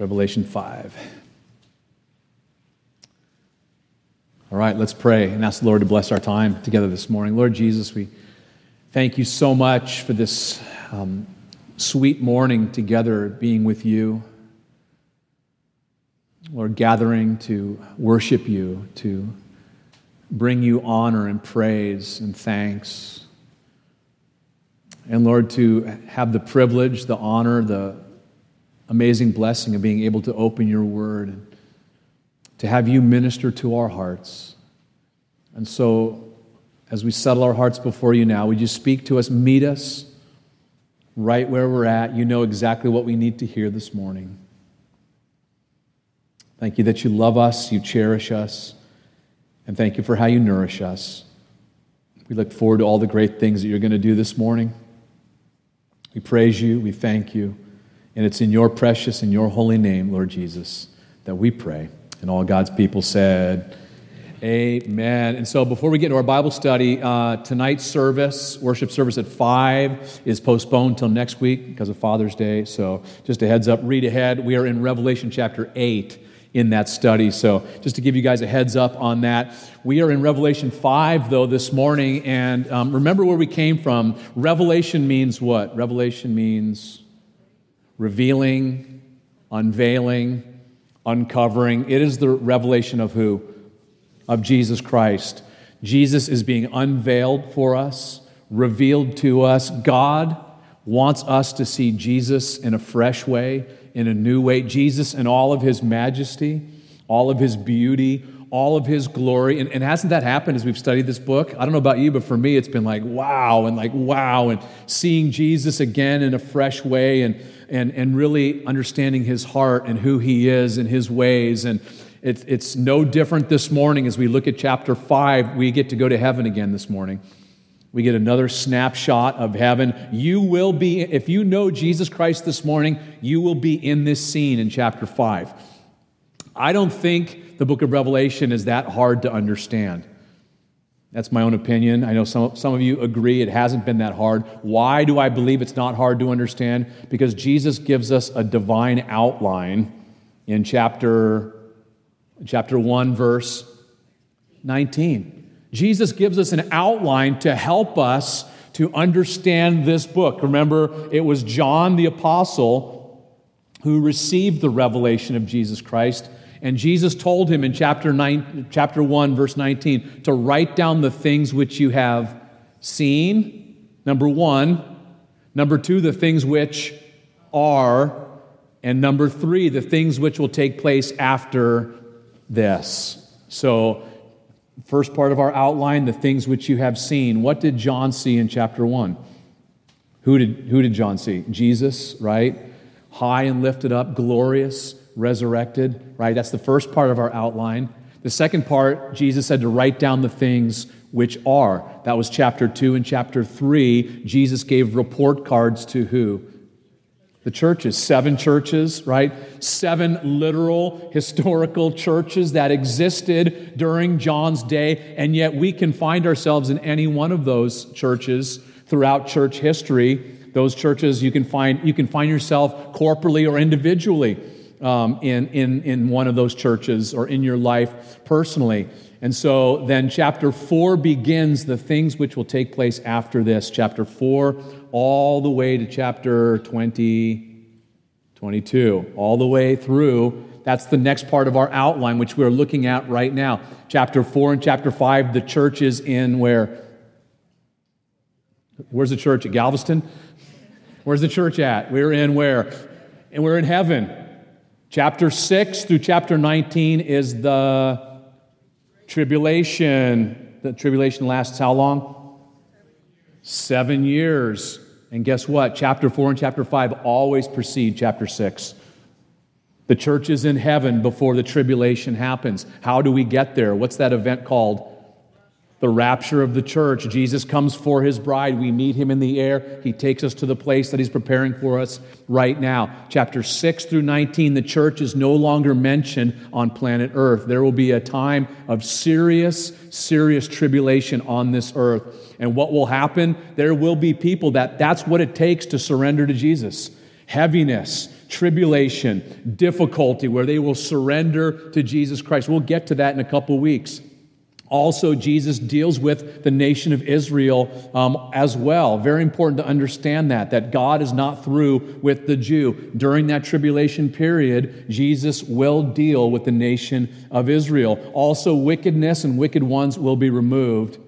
Revelation 5. All right, let's pray and ask the Lord to bless our time together this morning. Lord Jesus, we thank you so much for this sweet morning together, being with you. Lord, gathering to worship you, to bring you honor and praise and thanks. And Lord, to have the privilege, the honor, the amazing blessing of being able to open your word and to have you minister to our hearts. And so, as we settle our hearts before you now, would you speak to us, meet us right where we're at. You know exactly what we need to hear this morning. Thank you that you love us, you cherish us, and thank you for how you nourish us. We look forward to all the great things that you're going to do this morning. We praise you, we thank you, and it's in your precious and your holy name, Lord Jesus, that we pray. And all God's people said, amen. And so before we get into our Bible study, tonight's service, worship service at 5, is postponed till next week because of Father's Day. So just a heads up, read ahead. We are in Revelation chapter 8 in that study. So just to give you guys a heads up on that. We are in Revelation 5, though, this morning. And remember where we came from. Revelation means what? Revelation means revealing, unveiling, uncovering. It is the revelation of who? Of Jesus Christ. Jesus is being unveiled for us, revealed to us. God wants us to see Jesus in a fresh way, in a new way. Jesus in all of his majesty, all of his beauty, all of his glory. And hasn't that happened as we've studied this book? I don't know about you, but for me, it's been like, wow, and seeing Jesus again in a fresh way, and really understanding his heart and who he is and his ways. And it's no different this morning as we look at chapter 5. We get to go to heaven again this morning. We get another snapshot of heaven. You will be, if you know Jesus Christ this morning, you will be in this scene in chapter 5. I don't think the book of Revelation is that hard to understand. That's my own opinion. I know some of you agree it hasn't been that hard. Why do I believe it's not hard to understand? Because Jesus gives us a divine outline in chapter 1, verse 19. Jesus gives us an outline to help us to understand this book. Remember, it was John the Apostle who received the revelation of Jesus Christ. And Jesus told him in chapter 1, verse 19, to write down the things which you have seen, number one. Number two, the things which are. And number three, the things which will take place after this. So, first part of our outline, the things which you have seen. What did John see in chapter 1? Who did John see? Jesus, right? High and lifted up, glorious, resurrected, right? That's the first part of our outline. The second part, Jesus said to write down the things which are. That was chapter 2 and chapter 3. Jesus gave report cards to who? The churches. 7 churches, right? 7 literal historical churches that existed during John's day, and yet we can find ourselves in any one of those churches throughout church history. Those churches you can find yourself corporately or individually. In one of those churches or in your life personally. And so then chapter 4 begins the things which will take place after this. Chapter 4 all the way to chapter 22, all the way through. That's the next part of our outline, which we're looking at right now. Chapter 4 and chapter 5, the church is in where? Where's the church at? Galveston? Where's the church at? We're in where? And we're in heaven. Chapter 6 through chapter 19 is the tribulation. The tribulation lasts how long? 7 years. And guess what? Chapter 4 and chapter 5 always precede chapter 6. The church is in heaven before the tribulation happens. How do we get there? What's that event called? The rapture of the church. Jesus comes for his bride. We meet him in the air. He takes us to the place that he's preparing for us right now. Chapter 6 through 19, the church is no longer mentioned on planet Earth. There will be a time of serious, serious tribulation on this earth. And what will happen? There will be people that's what it takes to surrender to Jesus. Heaviness, tribulation, difficulty, where they will surrender to Jesus Christ. We'll get to that in a couple weeks. Also, Jesus deals with the nation of Israel as well. Very important to understand that God is not through with the Jew. During that tribulation period, Jesus will deal with the nation of Israel. Also, wickedness and wicked ones will be removed,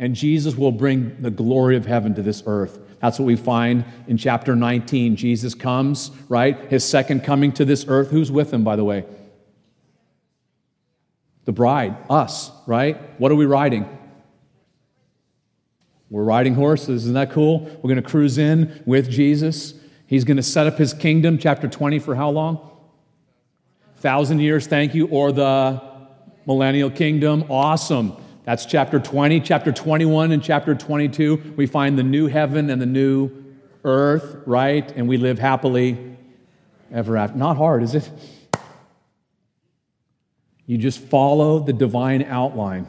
and Jesus will bring the glory of heaven to this earth. That's what we find in chapter 19. Jesus comes, right? His second coming to this earth. Who's with him, by the way? The bride, us, right? What are we riding? We're riding horses. Isn't that cool? We're going to cruise in with Jesus. He's going to set up his kingdom, chapter 20, for how long? 1,000 years, thank you, or the millennial kingdom. Awesome. That's chapter 20. Chapter 21 and chapter 22, we find the new heaven and the new earth, right? And we live happily ever after. Not hard, is it? You just follow the divine outline,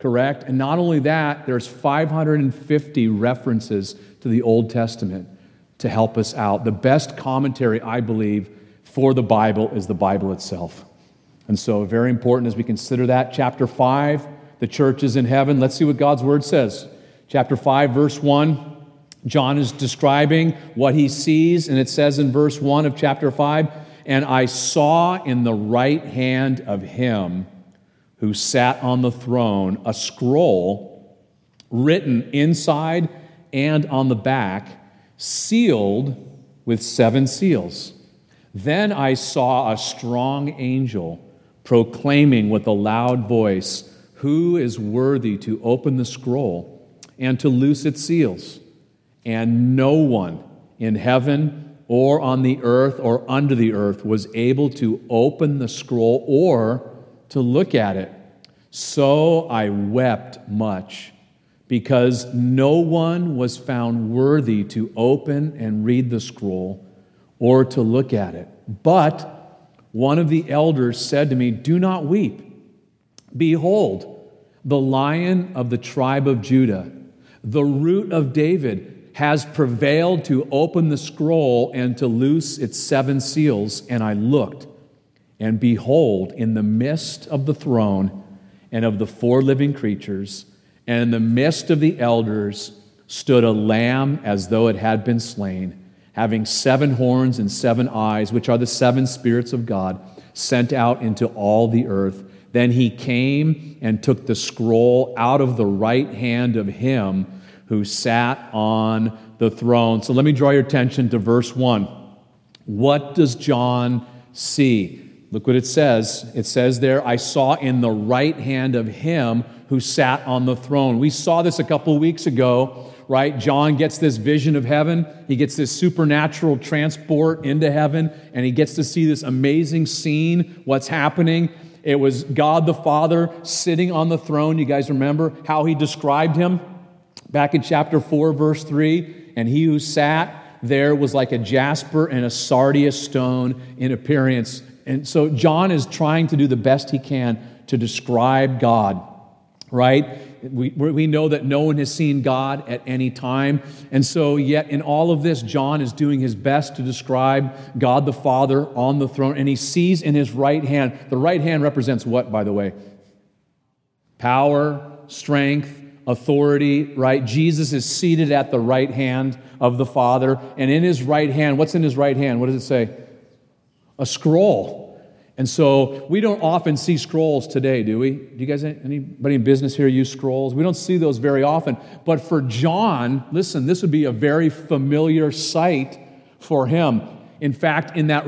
correct? And not only that, there's 550 references to the Old Testament to help us out. The best commentary, I believe, for the Bible is the Bible itself. And so very important as we consider that. Chapter 5, the church is in heaven. Let's see what God's Word says. Chapter 5, verse 1, John is describing what he sees, and it says in verse 1 of chapter 5, "And I saw in the right hand of him who sat on the throne a scroll written inside and on the back, sealed with 7 seals. Then I saw a strong angel proclaiming with a loud voice, 'Who is worthy to open the scroll and to loose its seals?' And no one in heaven or on the earth, or under the earth, was able to open the scroll or to look at it. So I wept much, because no one was found worthy to open and read the scroll or to look at it. But one of the elders said to me, 'Do not weep. Behold, the Lion of the tribe of Judah, the Root of David, has prevailed to open the scroll and to loose its 7 seals. And I looked, and behold, in the midst of the throne and of the 4 living creatures, and in the midst of the elders, stood a lamb as though it had been slain, having 7 horns and 7 eyes, which are the 7 spirits of God, sent out into all the earth. Then he came and took the scroll out of the right hand of him who sat on the throne.'" So let me draw your attention to verse 1. What does John see? Look what it says. It says there, "I saw in the right hand of him who sat on the throne." We saw this a couple weeks ago, right? John gets this vision of heaven. He gets this supernatural transport into heaven, and he gets to see this amazing scene, what's happening. It was God the Father sitting on the throne. You guys remember how he described him? Back in chapter 4, verse 3, "And he who sat there was like a jasper and a sardius stone in appearance." And so John is trying to do the best he can to describe God, right? We know that no one has seen God at any time. And so yet in all of this, John is doing his best to describe God the Father on the throne. And he sees in his right hand. The right hand represents what, by the way? Power, strength, authority, right? Jesus is seated at the right hand of the Father, and in his right hand, what's in his right hand? What does it say? A scroll. And so we don't often see scrolls today, do we? Do you guys, anybody in business here use scrolls? We don't see those very often. But for John, listen, this would be a very familiar sight for him. In fact, in the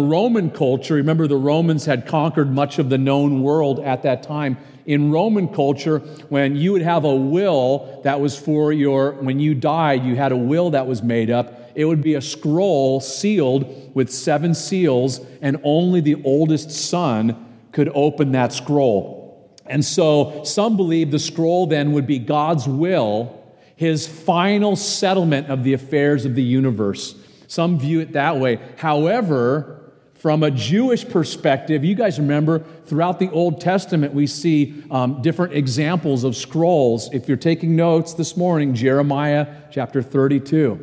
Roman culture, remember the Romans had conquered much of the known world at that time. In Roman culture, when you would have a will that was when you died, you had a will that was made up. It would be a scroll sealed with 7 seals, and only the oldest son could open that scroll. And so some believe the scroll then would be God's will, his final settlement of the affairs of the universe. Some view it that way. However, from a Jewish perspective, you guys remember throughout the Old Testament we see different examples of scrolls. If you're taking notes this morning, Jeremiah chapter 32.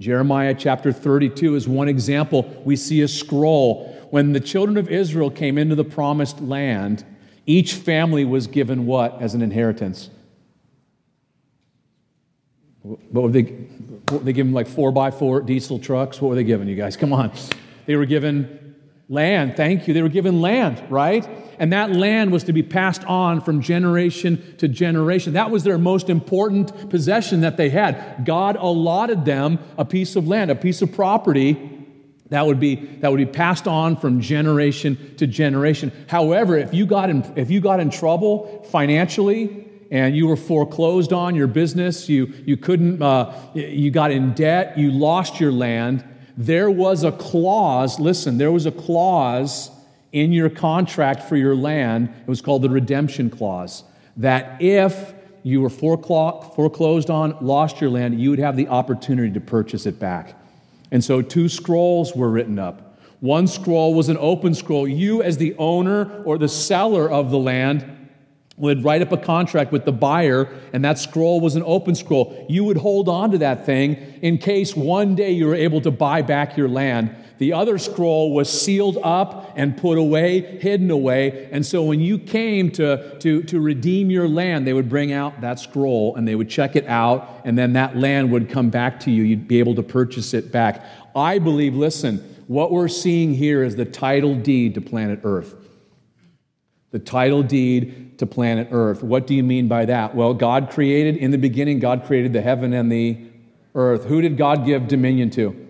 Jeremiah chapter 32 is one example. We see a scroll. When the children of Israel came into the promised land, each family was given what as an inheritance? What were they given, like 4x4 diesel trucks? What were they given, you guys? Come on. They were given land. Thank you. They were given land, right? And that land was to be passed on from generation to generation. That was their most important possession that they had. God allotted them a piece of land, a piece of property that would be passed on from generation to generation. However, if you got in trouble financially, and you were foreclosed on your business, you got in debt, you lost your land, there was a clause in your contract for your land, it was called the redemption clause, that if you were foreclosed on, lost your land, you would have the opportunity to purchase it back. And so 2 scrolls were written up. One scroll was an open scroll. You, as the owner or the seller of the land, would write up a contract with the buyer, and that scroll was an open scroll. You would hold on to that thing in case one day you were able to buy back your land. The other scroll was sealed up and put away, hidden away, and so when you came to redeem your land, they would bring out that scroll and they would check it out, and then that land would come back to you. You'd be able to purchase it back. I believe, listen, what we're seeing here is the title deed to planet Earth. The title deed to planet Earth. What do you mean by that? Well, God created, in the beginning, God created the heaven and the earth. Who did God give dominion to?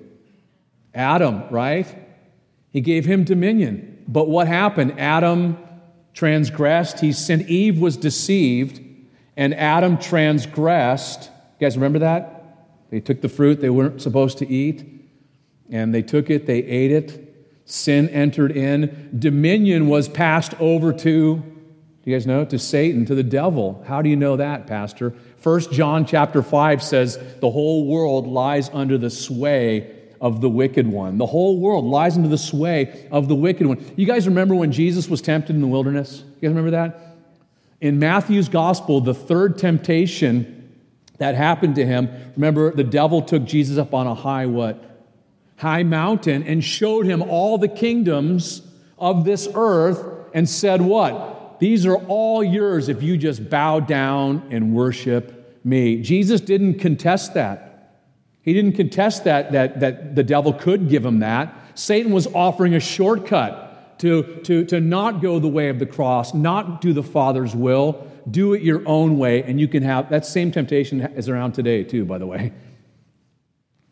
Adam, right? He gave him dominion. But what happened? Adam transgressed. He sinned. Eve was deceived, and Adam transgressed. You guys remember that? They took the fruit they weren't supposed to eat, and they took it, they ate it. Sin entered in. Dominion was passed over to, do you guys know, to Satan, to the devil. How do you know that, Pastor? 1 John chapter 5 says, the whole world lies under the sway of the wicked one. The whole world lies under the sway of the wicked one. You guys remember when Jesus was tempted in the wilderness? You guys remember that? In Matthew's gospel, the third temptation that happened to him, remember, the devil took Jesus up on a high what? High mountain, and showed him all the kingdoms of this earth and said what? These are all yours if you just bow down and worship me. Jesus didn't contest that. He didn't contest that the devil could give him that. Satan was offering a shortcut to not go the way of the cross, not do the Father's will, do it your own way, and you can have, that same temptation is around today too, by the way.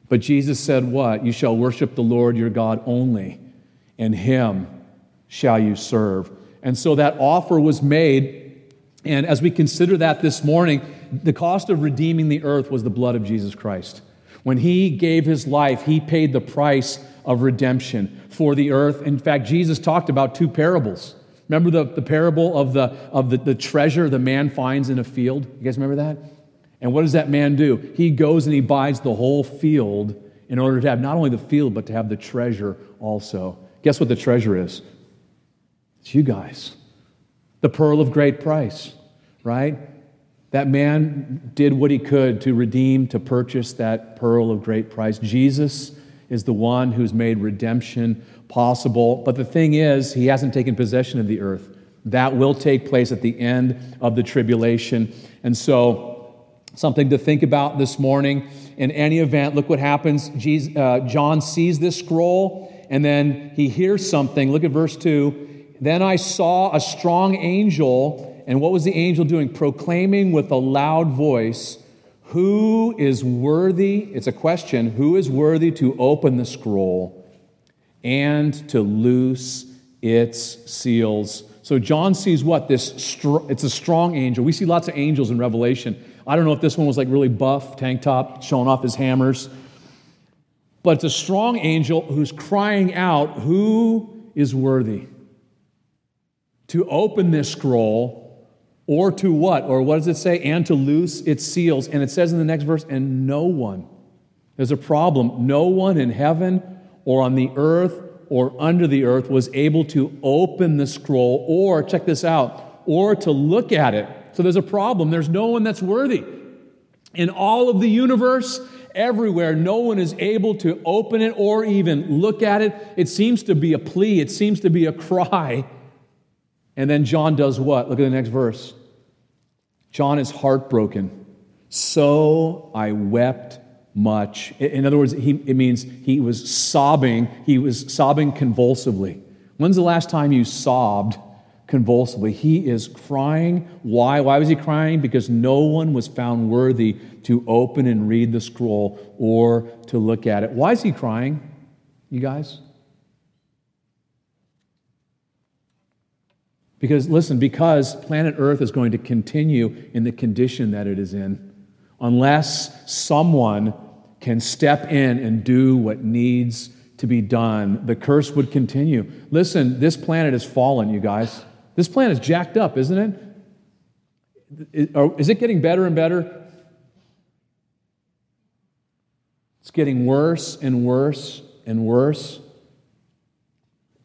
But Jesus said what? You shall worship the Lord your God only, and him shall you serve. And so that offer was made, and as we consider that this morning, the cost of redeeming the earth was the blood of Jesus Christ. When he gave his life, he paid the price of redemption for the earth. In fact, Jesus talked about 2 parables. Remember the parable of the treasure the man finds in a field? You guys remember that? And what does that man do? He goes and he buys the whole field in order to have not only the field, but to have the treasure also. Guess what the treasure is? It's you guys. The pearl of great price, right? That man did what he could to redeem, to purchase that pearl of great price. Jesus is the one who's made redemption possible. But the thing is, he hasn't taken possession of the earth. That will take place at the end of the tribulation. And so, something to think about this morning. In any event, look what happens. John sees this scroll, and then he hears something. Look at verse 2. Then I saw a strong angel, and what was the angel doing? Proclaiming with a loud voice, who is worthy, it's a question, who is worthy to open the scroll and to loose its seals? So John sees what? It's a strong angel. We see lots of angels in Revelation. I don't know if this one was like really buff, tank top, showing off his hammers. But it's a strong angel who's crying out, who is worthy to open this scroll, or to what? Or what does it say? And to loose its seals. And it says in the next verse, and no one. There's a problem. No one in heaven or on the earth or under the earth was able to open the scroll or, check this out, or to look at it. So there's a problem. There's no one that's worthy. In all of the universe, everywhere. No one is able to open it or even look at it. It seems to be a plea. It seems to be a cry. And then John does what? Look at the next verse. John is heartbroken. So I wept much. In other words, it means he was sobbing. He was sobbing convulsively. When's the last time you sobbed convulsively? He is crying. Why? Why was he crying? Because no one was found worthy to open and read the scroll or to look at it. Why is he crying, you guys? Because, listen, planet Earth is going to continue in the condition that it is in unless someone can step in and do what needs to be done. The curse would continue. Listen, this planet is fallen, you guys. This planet is jacked up, isn't it? Is it getting better and better? It's getting worse and worse and worse.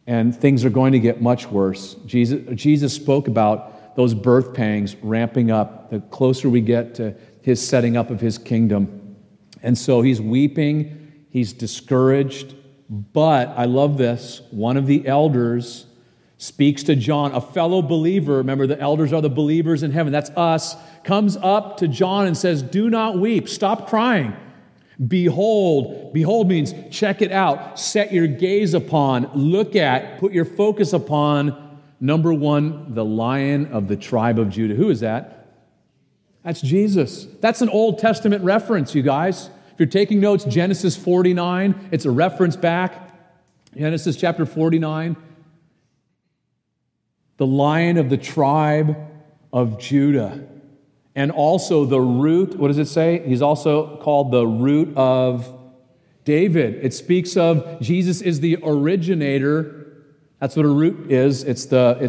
And things are going to get much worse. Jesus spoke about those birth pangs ramping up the closer we get to his setting up of his kingdom. And so he's weeping, he's discouraged, but I love this. One of the elders speaks to John, a fellow believer. Remember, the elders are the believers in heaven. That's us. Comes up to John and says, "Do not weep. Stop crying. Behold," behold means check it out, set your gaze upon, look at, put your focus upon, number one, the Lion of the tribe of Judah. Who is that? That's Jesus. That's an Old Testament reference, you guys. If you're taking notes, Genesis 49, it's a reference back. Genesis chapter 49. The Lion of the tribe of Judah. And also the root, what does it say? He's also called the root of David. It speaks of Jesus is the originator. That's what a root is. It's the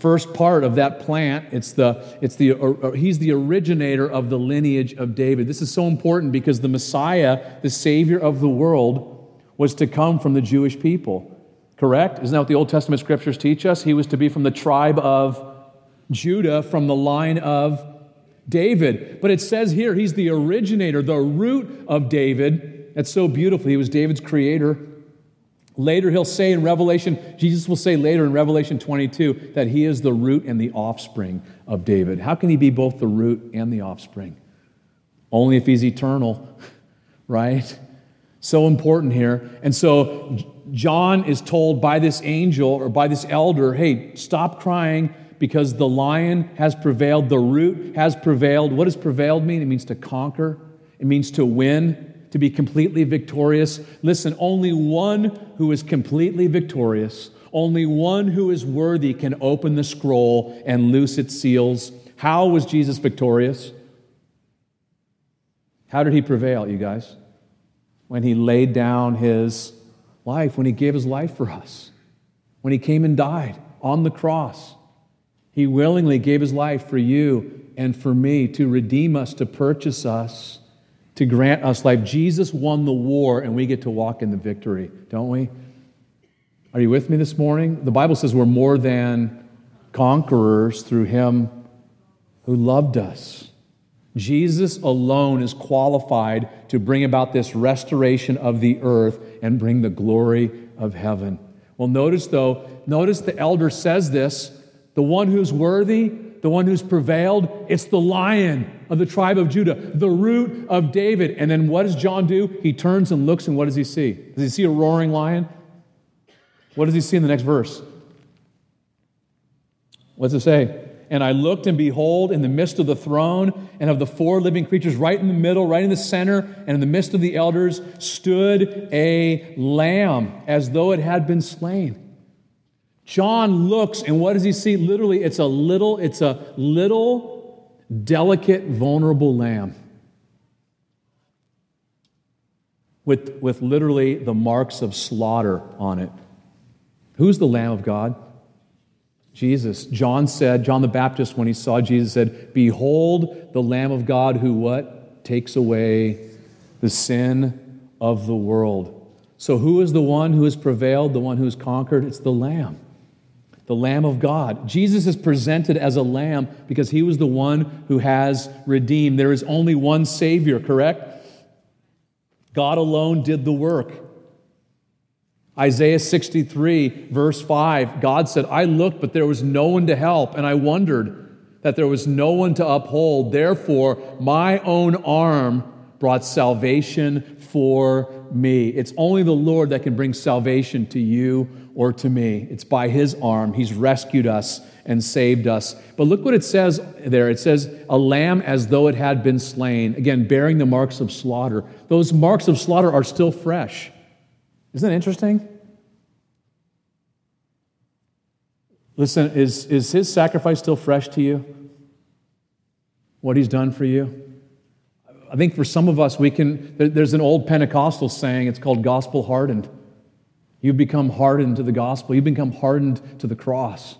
first part of that plant. He's the originator of the lineage of David. This is so important because the Messiah, the Savior of the world, was to come from the Jewish people. Correct? Isn't that what the Old Testament scriptures teach us? He was to be from the tribe of Judah, from the line of David. But it says here, he's the originator, the root of David. That's so beautiful. He was David's creator. Later, Jesus will say later in Revelation 22 that he is the root and the offspring of David. How can he be both the root and the offspring? Only if he's eternal, right? So important here. And so John is told by this angel or by this elder, hey, stop crying, because the Lion has prevailed, the root has prevailed. What does prevailed mean? It means to conquer. It means to win, to be completely victorious. Listen, only one who is completely victorious, only one who is worthy can open the scroll and loose its seals. How was Jesus victorious? How did he prevail, you guys? When he laid down his life, when he gave his life for us, when he came and died on the cross. He willingly gave his life for you and for me to redeem us, to purchase us, to grant us life. Jesus won the war, and we get to walk in the victory, don't we? Are you with me this morning? The Bible says we're more than conquerors through him who loved us. Jesus alone is qualified to bring about this restoration of the earth and bring the glory of heaven. Well, notice the elder says this, the one who's worthy, the one who's prevailed, it's the Lion of the tribe of Judah, the root of David. And then what does John do? He turns and looks, and what does he see? Does he see a roaring lion? What does he see in the next verse? What's it say? And I looked, and behold, in the midst of the throne and of the four living creatures, right in the middle, right in the center, and in the midst of the elders, stood a lamb as though it had been slain. John looks, and what does he see? Literally, it's a little, delicate, vulnerable lamb with literally the marks of slaughter on it. Who's the Lamb of God? Jesus. John the Baptist, when he saw Jesus, said, "Behold the Lamb of God who what? Takes away the sin of the world." So who is the one who has prevailed, the one who has conquered? It's the Lamb. The Lamb of God. Jesus is presented as a lamb because he was the one who has redeemed. There is only one Savior, correct? God alone did the work. Isaiah 63, verse 5, God said, I looked, but there was no one to help, and I wondered that there was no one to uphold. Therefore, my own arm brought salvation for me. It's only the Lord that can bring salvation to you or to me. It's by his arm. He's rescued us and saved us. But look what it says there. It says, a lamb as though it had been slain. Again, bearing the marks of slaughter. Those marks of slaughter are still fresh. Isn't that interesting? Listen, is his sacrifice still fresh to you? What he's done for you? I think for some of us, there's an old Pentecostal saying, it's called gospel hardened. You've become hardened to the gospel. You've become hardened to the cross.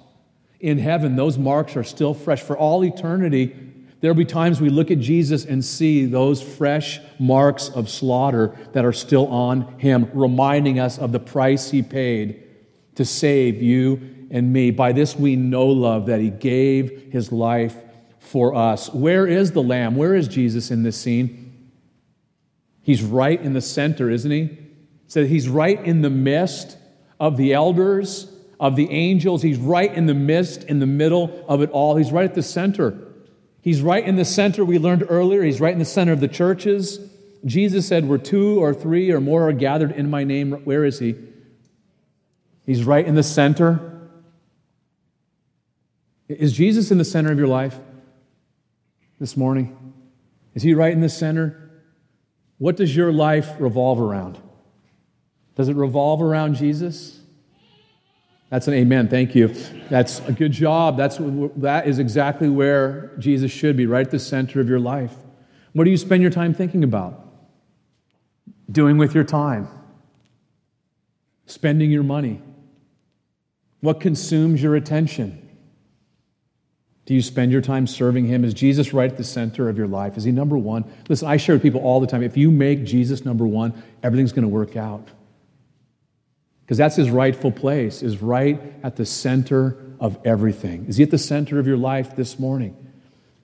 In heaven, those marks are still fresh. For all eternity, there'll be times we look at Jesus and see those fresh marks of slaughter that are still on him, reminding us of the price he paid to save you and me. By this we know love, that he gave his life for us. Where is the Lamb? Where is Jesus in this scene? He's right in the center, isn't he? It says he's right in the midst of the elders, of the angels. He's right in the midst, in the middle of it all. He's right at the center. He's right in the center, we learned earlier. He's right in the center of the churches. Jesus said, where two or three or more are gathered in my name, where is he? He's right in the center. Is Jesus in the center of your life this morning? Is he right in the center? What does your life revolve around? Does it revolve around Jesus? That's an amen. Thank you. That's a good job. That is exactly where Jesus should be, right at the center of your life. What do you spend your time thinking about? Doing with your time? Spending your money? What consumes your attention? Do you spend your time serving him? Is Jesus right at the center of your life? Is he number one? Listen, I share with people all the time, if you make Jesus number one, everything's going to work out. Because that's his rightful place, is right at the center of everything. Is he at the center of your life this morning?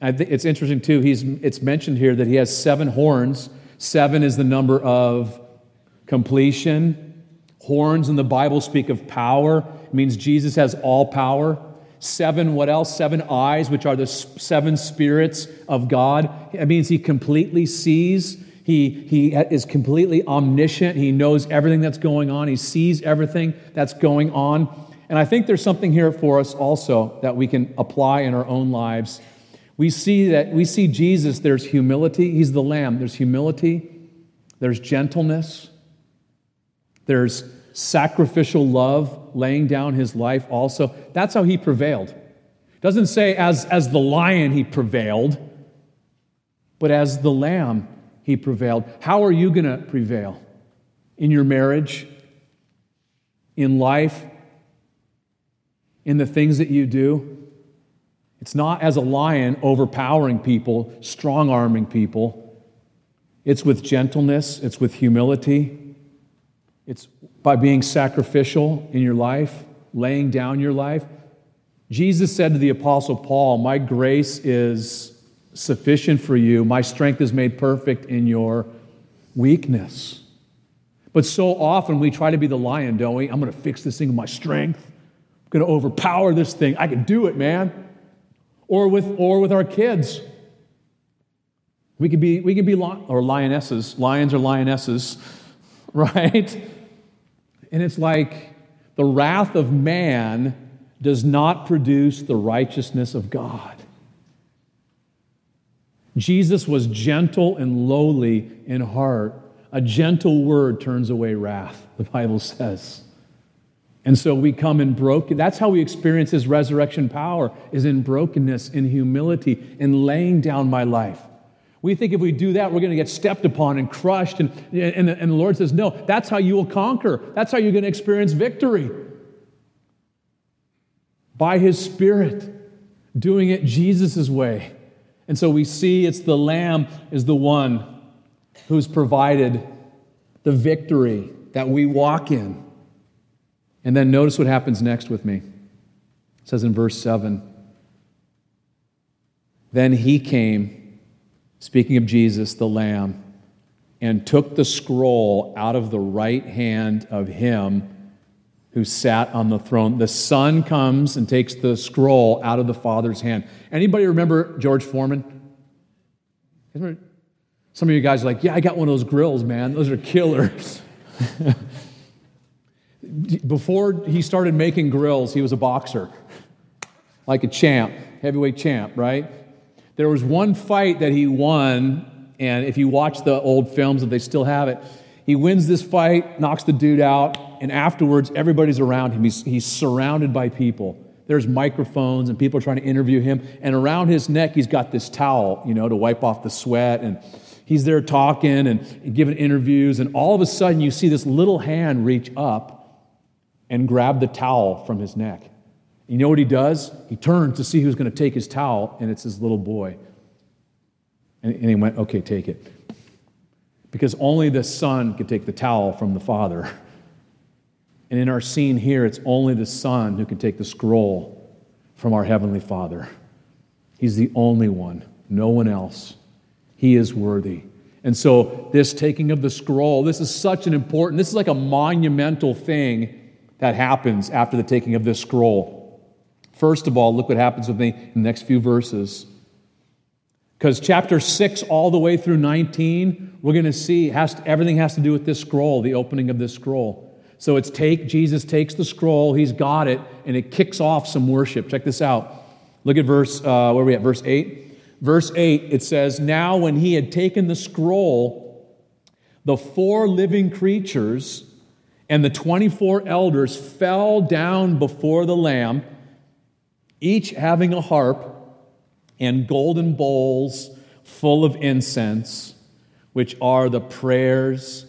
I think it's interesting, too, it's mentioned here that he has 7 horns. 7 is the number of completion. Horns in the Bible speak of power. It means Jesus has all power. 7, what else? 7 eyes, which are the 7 spirits of God. It means he completely sees. He is completely omniscient. He knows everything that's going on. He sees everything that's going on. And I think there's something here for us also that we can apply in our own lives. We see Jesus, there's humility. He's the Lamb. There's humility. There's gentleness. There's sacrificial love, laying down his life also. That's how he prevailed. It doesn't say as the lion he prevailed, but as the lamb he prevailed. How are you going to prevail? In your marriage? In life? In the things that you do? It's not as a lion overpowering people, strong-arming people. It's with gentleness. It's with humility. It's by being sacrificial in your life, laying down your life. Jesus said to the Apostle Paul, my grace is sufficient for you. My strength is made perfect in your weakness. But so often we try to be the lion, don't we? I'm going to fix this thing with my strength. I'm going to overpower this thing. I can do it, man. Or with our kids. We could be lionesses. Lions or lionesses, right? And it's like the wrath of man does not produce the righteousness of God. Jesus was gentle and lowly in heart. A gentle word turns away wrath, the Bible says. And so we come in broken. That's how we experience his resurrection power, is in brokenness, in humility, in laying down my life. We think if we do that, we're going to get stepped upon and crushed. And the Lord says, no, that's how you will conquer. That's how you're going to experience victory. By his Spirit, doing it Jesus' way. And so we see it's the Lamb is the one who's provided the victory that we walk in. And then notice what happens next with me. It says in verse 7, then he came, speaking of Jesus, the Lamb, and took the scroll out of the right hand of him who sat on the throne. The Son comes and takes the scroll out of the Father's hand. Anybody remember George Foreman? Some of you guys are like, yeah, I got one of those grills, man. Those are killers. Before he started making grills, he was a boxer, like a champ, heavyweight champ, right? There was one fight that he won, and if you watch the old films, if they still have it, he wins this fight, knocks the dude out, and afterwards, everybody's around him. He's surrounded by people. There's microphones, and people are trying to interview him, and around his neck, he's got this towel, to wipe off the sweat, and he's there talking and giving interviews, and all of a sudden, you see this little hand reach up and grab the towel from his neck. You know what he does? He turns to see who's going to take his towel, and it's his little boy. And he went, okay, take it. Because only the Son could take the towel from the Father. And in our scene here, it's only the Son who can take the scroll from our Heavenly Father. He's the only one, no one else. He is worthy. And so this taking of the scroll, this is such an important, this is like a monumental thing that happens after the taking of this scroll. First of all, look what happens with me in the next few verses. Because chapter 6 all the way through 19, we're going to see everything has to do with this scroll, the opening of this scroll. So it's Jesus takes the scroll, he's got it, and it kicks off some worship. Check this out. Look at where are we at? Verse 8. Verse 8, it says, now when he had taken the scroll, the four living creatures and the 24 elders fell down before the Lamb, each having a harp and golden bowls full of incense, which are the prayers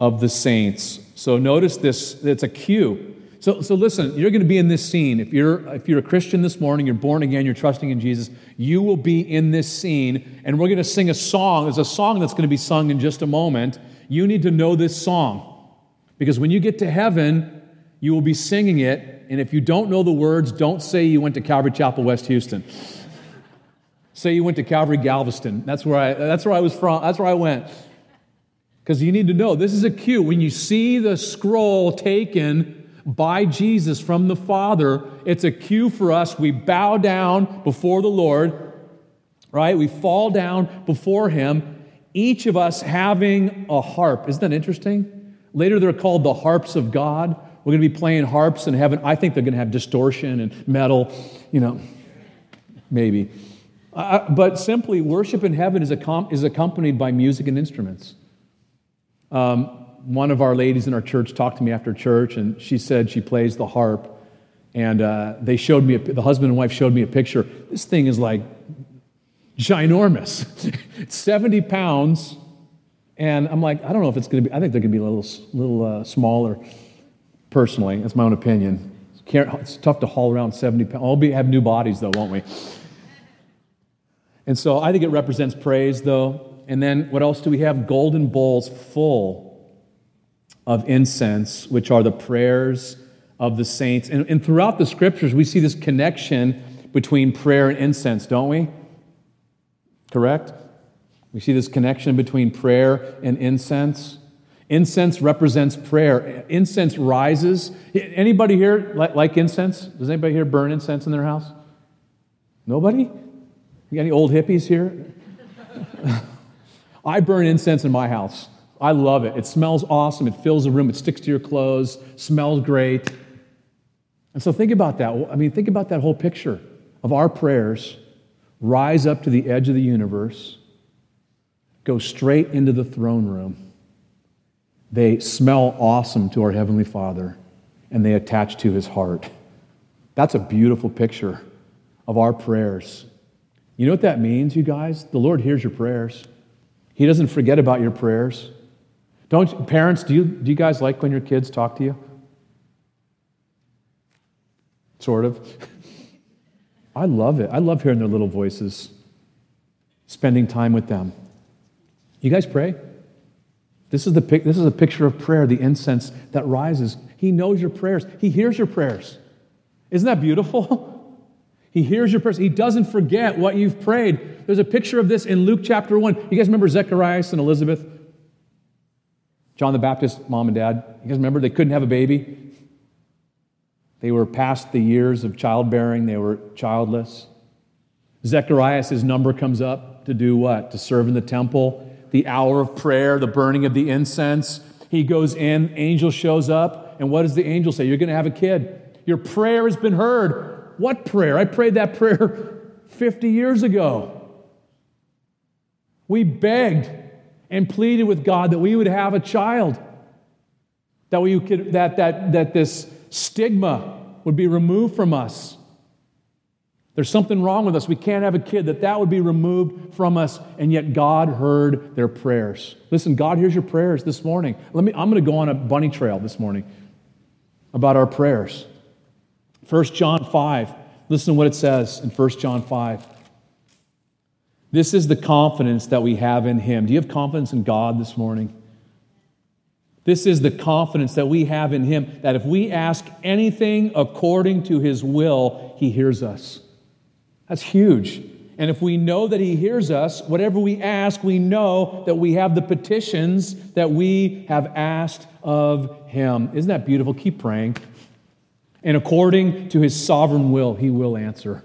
of the saints. So notice this, it's a cue. So listen, you're going to be in this scene. If you're a Christian this morning, you're born again, you're trusting in Jesus, you will be in this scene, and we're going to sing a song. There's a song that's going to be sung in just a moment. You need to know this song. Because when you get to heaven, you will be singing it, and if you don't know the words, don't say you went to Calvary Chapel, West Houston. Say you went to Calvary Galveston. That's where I was from. That's where I went. Because you need to know, this is a cue. When you see the scroll taken by Jesus from the Father, it's a cue for us. We bow down before the Lord, right? We fall down before Him, each of us having a harp. Isn't that interesting? Later, they're called the harps of God. We're going to be playing harps in heaven. I think they're going to have distortion and metal, maybe. But simply, worship in heaven is accompanied by music and instruments. One of our ladies in our church talked to me after church, and she said she plays the harp. And the husband and wife showed me a picture. This thing is like ginormous. It's 70 pounds. And I'm like, I don't know if it's going to be, I think they're going to be a little smaller, personally. That's my own opinion. It's tough to haul around 70 pounds. We'll have new bodies, though, won't we? And so I think it represents praise, though. And then what else do we have? Golden bowls full of incense, which are the prayers of the saints. And throughout the Scriptures, we see this connection between prayer and incense, don't we? Correct? We see this connection between prayer and incense. Incense represents prayer. Incense rises. Anybody here like incense? Does anybody here burn incense in their house? Nobody? You got any old hippies here? I burn incense in my house. I love it. It smells awesome. It fills the room. It sticks to your clothes. Smells great. And so think about that. I mean, think about that whole picture of our prayers rise up to the edge of the universe, go straight into the throne room. They smell awesome to our Heavenly Father, and they attach to His heart. That's a beautiful picture of our prayers. You know what that means, you guys? The Lord hears your prayers. He doesn't forget about your prayers. Parents, do you guys like when your kids talk to you? Sort of. I love it. I love hearing their little voices, spending time with them. You guys pray? This is a picture of prayer, the incense that rises. He knows your prayers. He hears your prayers. Isn't that beautiful? He hears your prayers. He doesn't forget what you've prayed. There's a picture of this in Luke chapter 1. You guys remember Zacharias and Elizabeth? John the Baptist, mom and dad, you guys remember they couldn't have a baby? They were past the years of childbearing. They were childless. Zechariah, his number comes up to do what? To serve in the temple, the hour of prayer, the burning of the incense. He goes in, angel shows up, and what does the angel say? You're going to have a kid. Your prayer has been heard. What prayer? I prayed that prayer 50 years ago. We begged and pleaded with God that we would have a child, that we could, that this stigma would be removed from us. There's something wrong with us. We can't have a kid, that would be removed from us, and yet God heard their prayers. Listen, God hears your prayers this morning. I'm going to go on a bunny trail this morning about our prayers. 1 John 5, listen to what it says in 1 John 5. This is the confidence that we have in Him. Do you have confidence in God this morning? This is the confidence that we have in Him, that if we ask anything according to His will, He hears us. That's huge. And if we know that He hears us, whatever we ask, we know that we have the petitions that we have asked of Him. Isn't that beautiful? Keep praying. And according to His sovereign will, He will answer.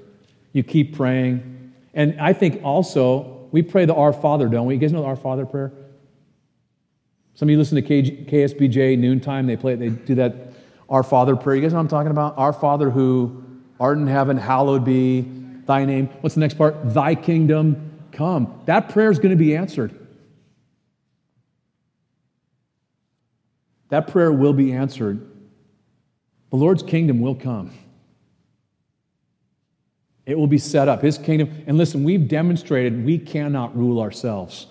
You keep praying. And I think also, we pray the Our Father, don't we? You guys know the Our Father prayer? Some of you listen to KSBJ noontime. They do that Our Father prayer. You guys know what I'm talking about? Our Father who art in heaven, hallowed be thy name. What's the next part? Thy kingdom come. That prayer is going to be answered. That prayer will be answered. The Lord's kingdom will come. It will be set up. His kingdom. And listen, we've demonstrated we cannot rule ourselves.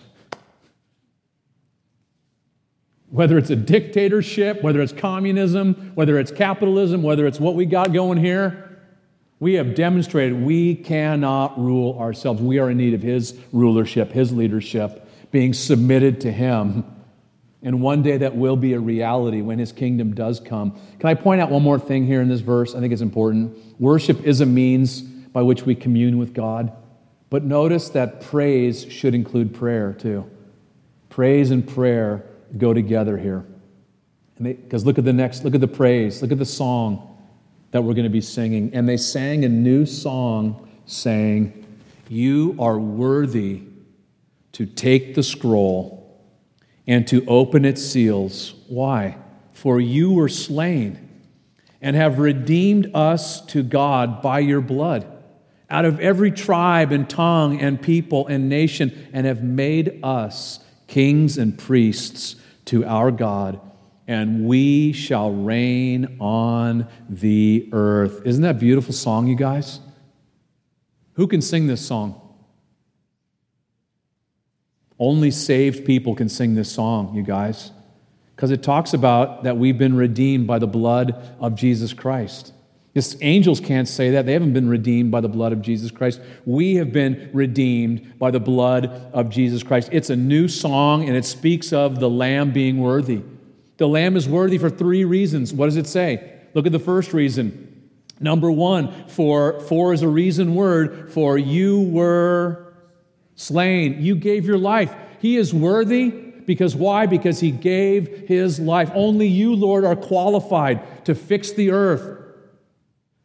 Whether it's a dictatorship, whether it's communism, whether it's capitalism, whether it's what we got going here, we have demonstrated we cannot rule ourselves. We are in need of His rulership, His leadership, being submitted to Him. And one day that will be a reality when His kingdom does come. Can I point out one more thing here in this verse? I think it's important. Worship is a means by which we commune with God. But notice that praise should include prayer too. Praise and prayer go together here. Because look at the praise, look at the song that we're going to be singing. And they sang a new song saying, "You are worthy to take the scroll and to open its seals." Why? "For you were slain and have redeemed us to God by your blood out of every tribe and tongue and people and nation, and have made us kings and priests to our God, and we shall reign on the earth." Isn't that a beautiful song, you guys? Who can sing this song? Only saved people can sing this song, you guys, because it talks about that we've been redeemed by the blood of Jesus Christ. Yes, angels can't say that. They haven't been redeemed by the blood of Jesus Christ. We have been redeemed by the blood of Jesus Christ. It's a new song, and it speaks of the Lamb being worthy. The Lamb is worthy for three reasons. What does it say? Look at the first reason. Number one, for is a reason word, for you were slain. You gave your life. He is worthy. Because why? Because He gave His life. Only you, Lord, are qualified to fix the earth.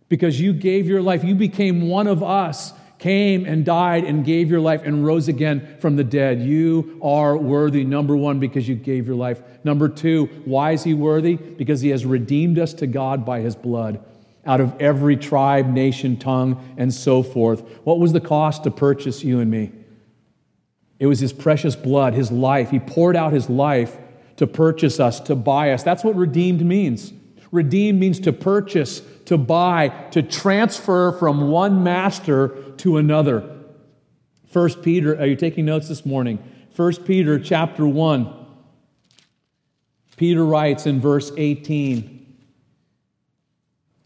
Because you gave your life, you became one of us, came and died and gave your life and rose again from the dead. You are worthy, number one, because you gave your life. Number two, why is He worthy? Because He has redeemed us to God by His blood, out of every tribe, nation, tongue, and so forth. What was the cost to purchase you and me? It was His precious blood, His life. He poured out His life to purchase us, to buy us. That's what redeemed means. Redeemed means to purchase, to buy, to transfer from one master to another. 1 Peter, are you taking notes this morning? 1 Peter chapter 1, Peter writes in verse 18,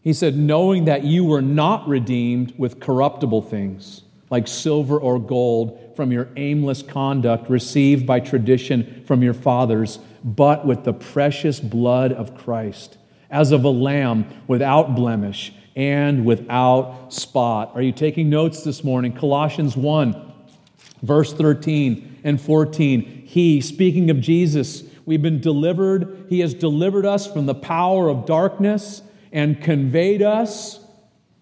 he said, "Knowing that you were not redeemed with corruptible things, like silver or gold, from your aimless conduct received by tradition from your fathers, but with the precious blood of Christ, as of a lamb without blemish and without spot." Are you taking notes this morning? Colossians 1, verse 13 and 14. He, speaking of Jesus, We've been delivered. He has delivered us from the power of darkness and conveyed us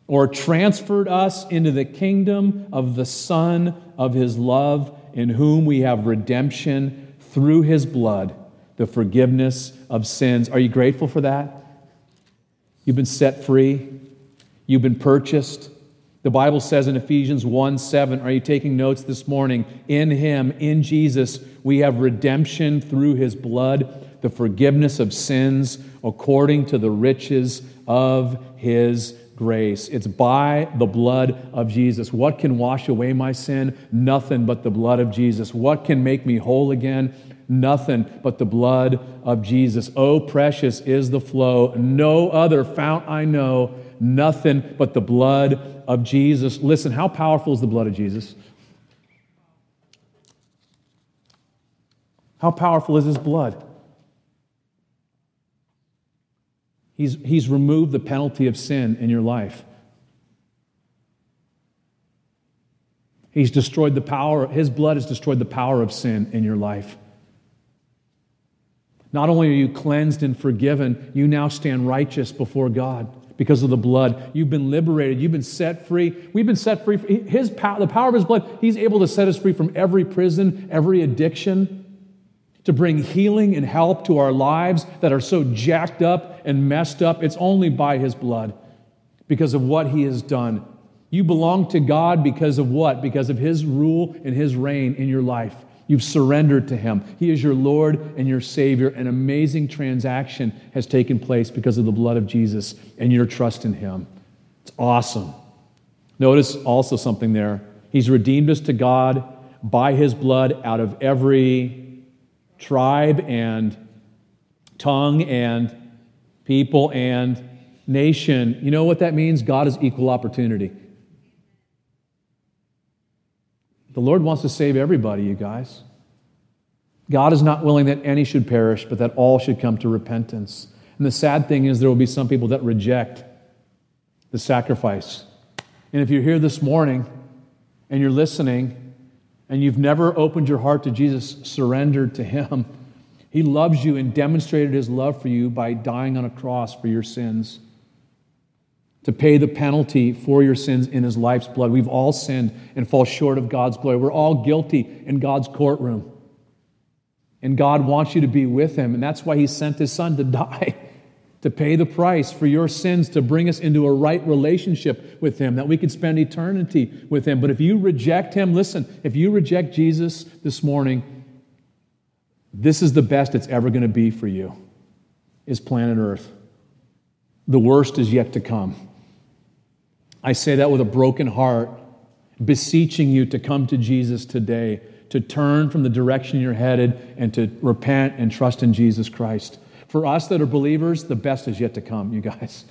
or transferred us into the kingdom of the Son of His love, in whom we have redemption through His blood, the forgiveness of sins. Are you grateful for that? You've been set free. You've been purchased. The Bible says in Ephesians 1:7, are you taking notes this morning? In Him, in Jesus, we have redemption through His blood, the forgiveness of sins according to the riches of His grace. It's by the blood of Jesus. What can wash away my sin? Nothing but the blood of Jesus. What can make me whole again? Nothing but the blood of Jesus. Oh, precious is the flow. No other fount I know. Nothing but the blood of Jesus. Listen, how powerful is the blood of Jesus? How powerful is His blood? He's removed the penalty of sin in your life. He's destroyed the power. His blood has destroyed the power of sin in your life. Not only are you cleansed and forgiven, you now stand righteous before God. Because of the blood, you've been liberated. You've been set free. We've been set free. His power, the power of His blood, He's able to set us free from every prison, every addiction, to bring healing and help to our lives that are so jacked up and messed up. It's only by His blood, because of what He has done. You belong to God because of what? Because of His rule and His reign in your life. You've surrendered to Him. He is your Lord and your Savior. An amazing transaction has taken place because of the blood of Jesus and your trust in Him. It's awesome. Notice also something there. He's redeemed us to God by His blood out of every tribe and tongue and people and nation. You know what that means? God is equal opportunity. The Lord wants to save everybody, you guys. God is not willing that any should perish, but that all should come to repentance. And the sad thing is there will be some people that reject the sacrifice. And if you're here this morning and you're listening and you've never opened your heart to Jesus, surrendered to Him, He loves you and demonstrated His love for you by dying on a cross for your sins, to pay the penalty for your sins in His life's blood. We've all sinned and fall short of God's glory. We're all guilty in God's courtroom. And God wants you to be with Him, and that's why He sent His Son to die, to pay the price for your sins, to bring us into a right relationship with Him, that we could spend eternity with Him. But if you reject Him, listen, if you reject Jesus this morning, this is the best it's ever going to be for you, is planet Earth. The worst is yet to come. I say that with a broken heart, beseeching you to come to Jesus today, to turn from the direction you're headed and to repent and trust in Jesus Christ. For us that are believers, the best is yet to come, you guys.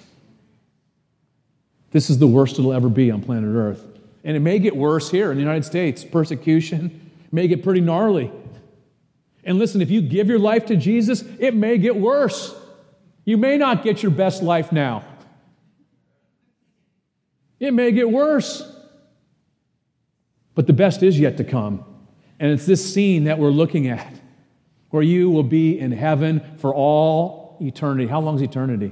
This is the worst it'll ever be on planet Earth. And it may get worse here in the United States. Persecution may get pretty gnarly. And listen, if you give your life to Jesus, it may get worse. You may not get your best life now. It may get worse, but the best is yet to come. And it's this scene that we're looking at, where you will be in heaven for all eternity. How long is eternity?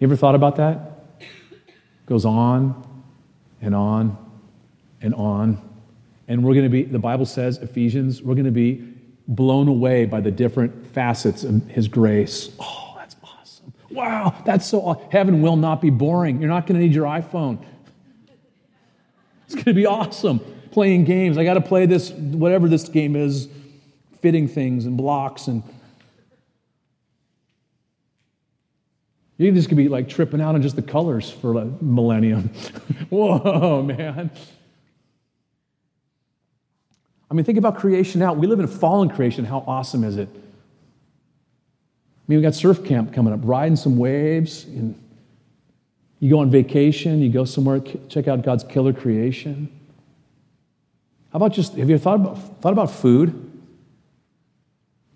You ever thought about that? It goes on and on and on. And we're going to be, the Bible says, Ephesians, we're going to be blown away by the different facets of His grace. Oh, that's awesome. Wow, that's so awesome. Heaven will not be boring. You're not going to need your iPhone. It's going to be awesome. Playing games. I got to play this, whatever this game is, fitting things and blocks. And you're just going to be like tripping out on just the colors for a millennium. Whoa, man. I mean, think about creation now. We live in a fallen creation. How awesome is it? I mean, we got surf camp coming up, riding some waves. And you go on vacation, you go somewhere, check out God's killer creation. How about just, have you thought about food?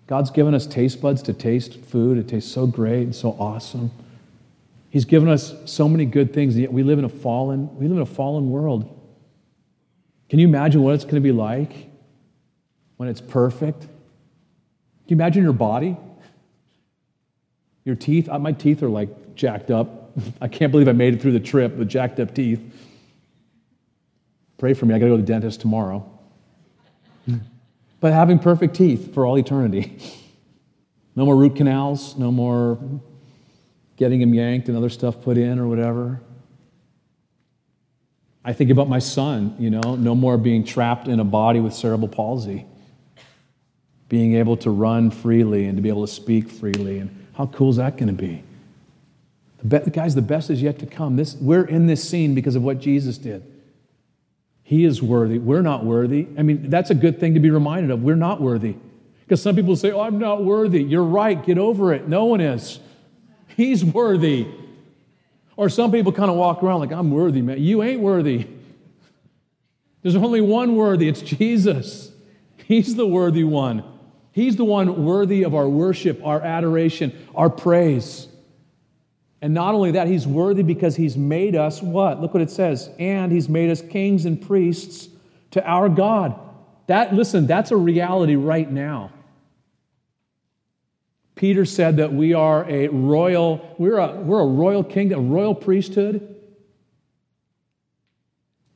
God's given us taste buds to taste food. It tastes so great and so awesome. He's given us so many good things, and yet we live in a fallen world. Can you imagine what it's going to be like when it's perfect you imagine your body? Your teeth? My teeth are like jacked up. I can't believe I made it through the trip with jacked up teeth. Pray for me. I got to go to the dentist tomorrow. But having perfect teeth for all eternity. No more root canals, no more getting them yanked and other stuff put in or whatever. I think about my son, no more being trapped in a body with cerebral palsy. Being able to run freely and to be able to speak freely. And how cool is that going to be? The best is yet to come. We're in this scene because of what Jesus did. He is worthy. We're not worthy. I mean, that's a good thing to be reminded of. We're not worthy. Because some people say, I'm not worthy. You're right. Get over it. No one is. He's worthy. Or some people kind of walk around like, I'm worthy, man. You ain't worthy. There's only one worthy. It's Jesus. He's the worthy one. He's the one worthy of our worship, our adoration, our praise. And not only that, he's worthy because he's made us what? Look what it says. And he's made us kings and priests to our God. That's a reality right now. Peter said that we are we're a royal kingdom, a royal priesthood.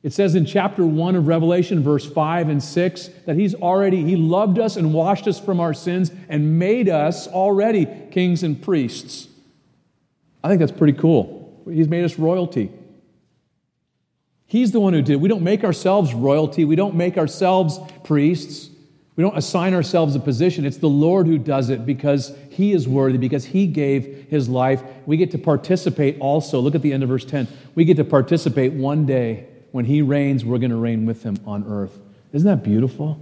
It says in chapter 1 of Revelation, verse 5 and 6, that he loved us and washed us from our sins and made us already kings and priests. I think that's pretty cool. He's made us royalty. He's the one who did. We don't make ourselves royalty. We don't make ourselves priests. We don't assign ourselves a position. It's the Lord who does it because he is worthy, because he gave his life. We get to participate also. Look at the end of verse 10. We get to participate one day. When he reigns, we're going to reign with him on earth. Isn't that beautiful?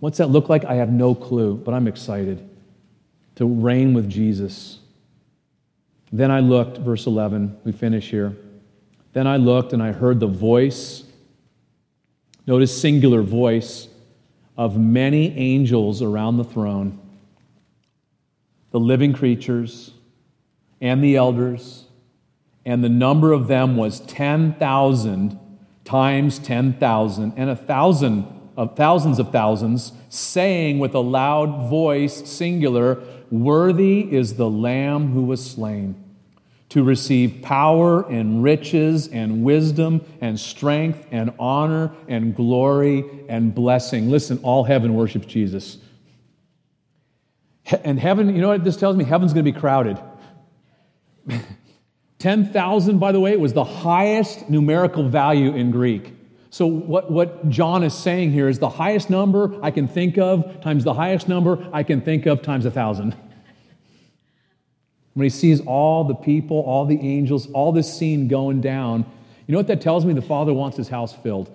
What's that look like? I have no clue, but I'm excited to reign with Jesus. Then I looked, verse 11, we finish here. Then I looked and I heard the voice, notice singular voice, of many angels around the throne, the living creatures and the elders, and the number of them was 10,000 times 10,000, and 1,000 of thousands of thousands, saying with a loud voice, singular, worthy is the Lamb who was slain, to receive power and riches and wisdom and strength and honor and glory and blessing. Listen, all heaven worships Jesus. And heaven, you know what this tells me? Heaven's going to be crowded. 10,000, by the way, was the highest numerical value in Greek. So what John is saying here is the highest number I can think of times the highest number I can think of times 1,000. When he sees all the people, all the angels, all this scene going down, you know what that tells me? The Father wants his house filled.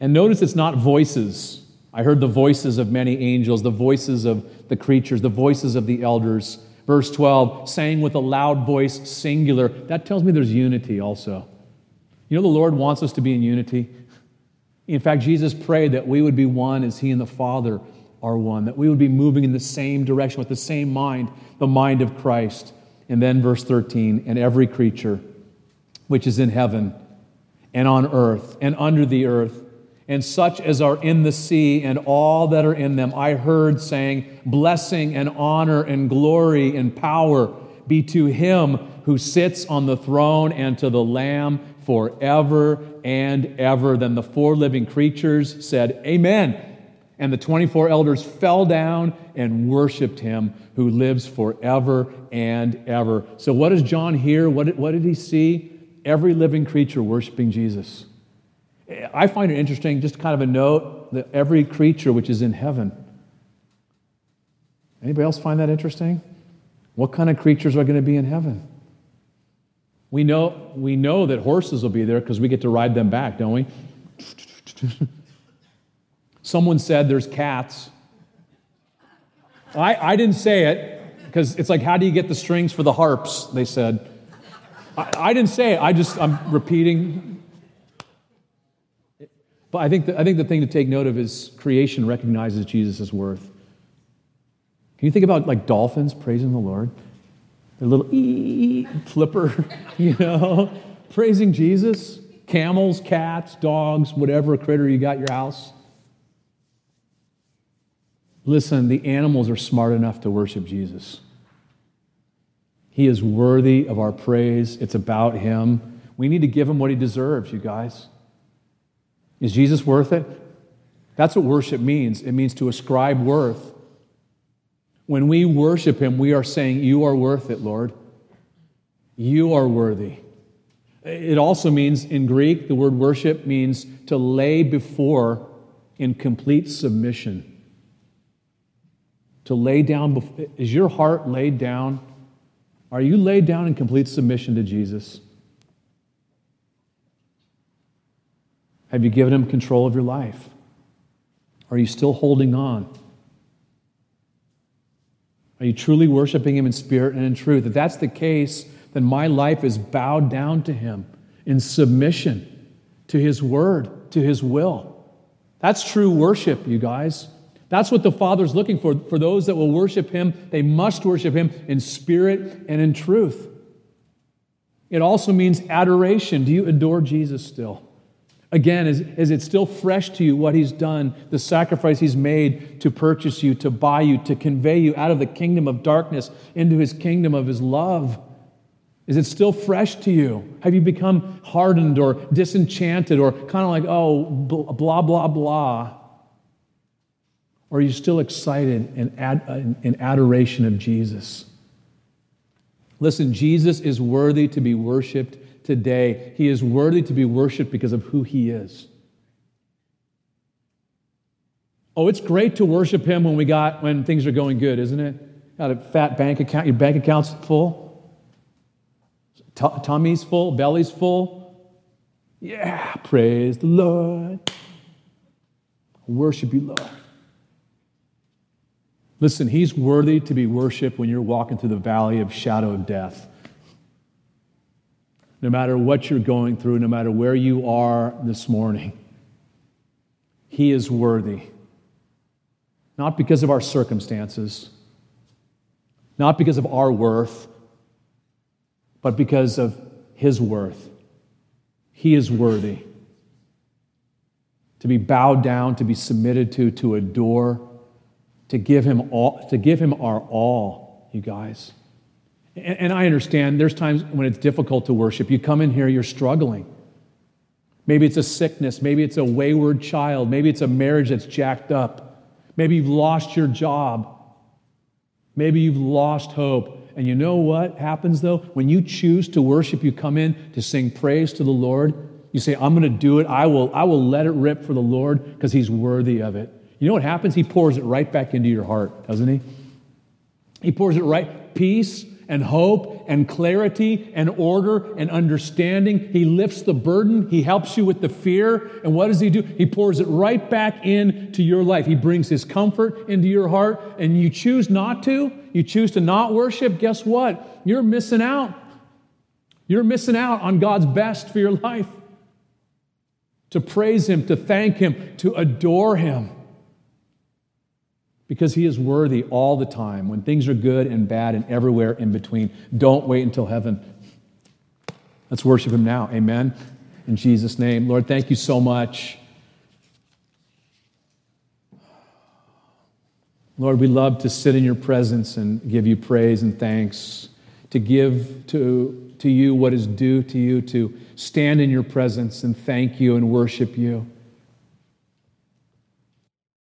And notice it's not voices. I heard the voices of many angels, the voices of the creatures, the voices of the elders. Verse 12, saying with a loud voice, singular. That tells me there's unity also. You know the Lord wants us to be in unity. In fact, Jesus prayed that we would be one as he and the Father are one, that we would be moving in the same direction with the same mind, the mind of Christ. And then verse 13, and every creature which is in heaven and on earth and under the earth, and such as are in the sea and all that are in them, I heard saying, blessing and honor and glory and power be to him who sits on the throne and to the Lamb forever and ever. Then the four living creatures said, Amen. And the 24 elders fell down and worshiped him who lives forever and ever. So what does John hear? What did he see? Every living creature worshiping Jesus. I find it interesting, just kind of a note, that every creature which is in heaven. Anybody else find that interesting? What kind of creatures are going to be in heaven? We know that horses will be there because we get to ride them back, don't we? Someone said there's cats. I didn't say it because it's like, how do you get the strings for the harps, they said. I didn't say it. I'm repeating. But I think the thing to take note of is creation recognizes Jesus' worth. Can you think about like dolphins praising the Lord? Their little flipper, praising Jesus. Camels, cats, dogs, whatever critter you got in your house. Listen, the animals are smart enough to worship Jesus. He is worthy of our praise. It's about him. We need to give him what he deserves, you guys. Is Jesus worth it? That's what worship means. It means to ascribe worth. When we worship him, we are saying, you are worth it, Lord. You are worthy. It also means, in Greek, the word worship means to lay before in complete submission. To lay down before. Is your heart laid down? Are you laid down in complete submission to Jesus? Have you given him control of your life? Are you still holding on? Are you truly worshiping him in spirit and in truth? If that's the case, then my life is bowed down to him in submission to his word, to his will. That's true worship, you guys. That's what the Father's looking for. For those that will worship him, they must worship him in spirit and in truth. It also means adoration. Do you adore Jesus still? Again, is it still fresh to you what he's done, the sacrifice he's made to purchase you, to buy you, to convey you out of the kingdom of darkness into his kingdom of his love? Is it still fresh to you? Have you become hardened or disenchanted or kind of like, oh, blah, blah, blah? Or are you still excited in adoration of Jesus? Listen, Jesus is worthy to be worshiped today. He is worthy to be worshiped because of who he is. Oh, it's great to worship him when things are going good, isn't it? Got a fat bank account, your bank account's full, tummy's full, belly's full. Yeah, praise the Lord. Worship you, Lord. Listen, he's worthy to be worshiped when you're walking through the valley of shadow of death. No matter what you're going through, no matter where you are this morning, he is worthy. Not because of our circumstances, not because of our worth, but because of his worth. He is worthy to be bowed down, to be submitted to adore, to give him our all, you guys. And I understand there's times when it's difficult to worship. You come in here, you're struggling. Maybe it's a sickness. Maybe it's a wayward child. Maybe it's a marriage that's jacked up. Maybe you've lost your job. Maybe you've lost hope. And you know what happens, though? When you choose to worship, you come in to sing praise to the Lord. You say, I'm going to do it. I will let it rip for the Lord because he's worthy of it. You know what happens? He pours it right back into your heart, doesn't he? He pours it right. Peace and hope and clarity and order and understanding. He lifts the burden. He helps you with the fear. And what does he do? He pours it right back into your life. He brings his comfort into your heart. And you choose not to. You choose to not worship. Guess what? You're missing out. You're missing out on God's best for your life. To praise him, to thank him, to adore him. Because he is worthy all the time, when things are good and bad and everywhere in between. Don't wait until heaven. Let's worship him now. Amen. In Jesus' name. Lord, thank you so much. Lord, we love to sit in your presence and give you praise and thanks, to give to you what is due to you, to stand in your presence and thank you and worship you.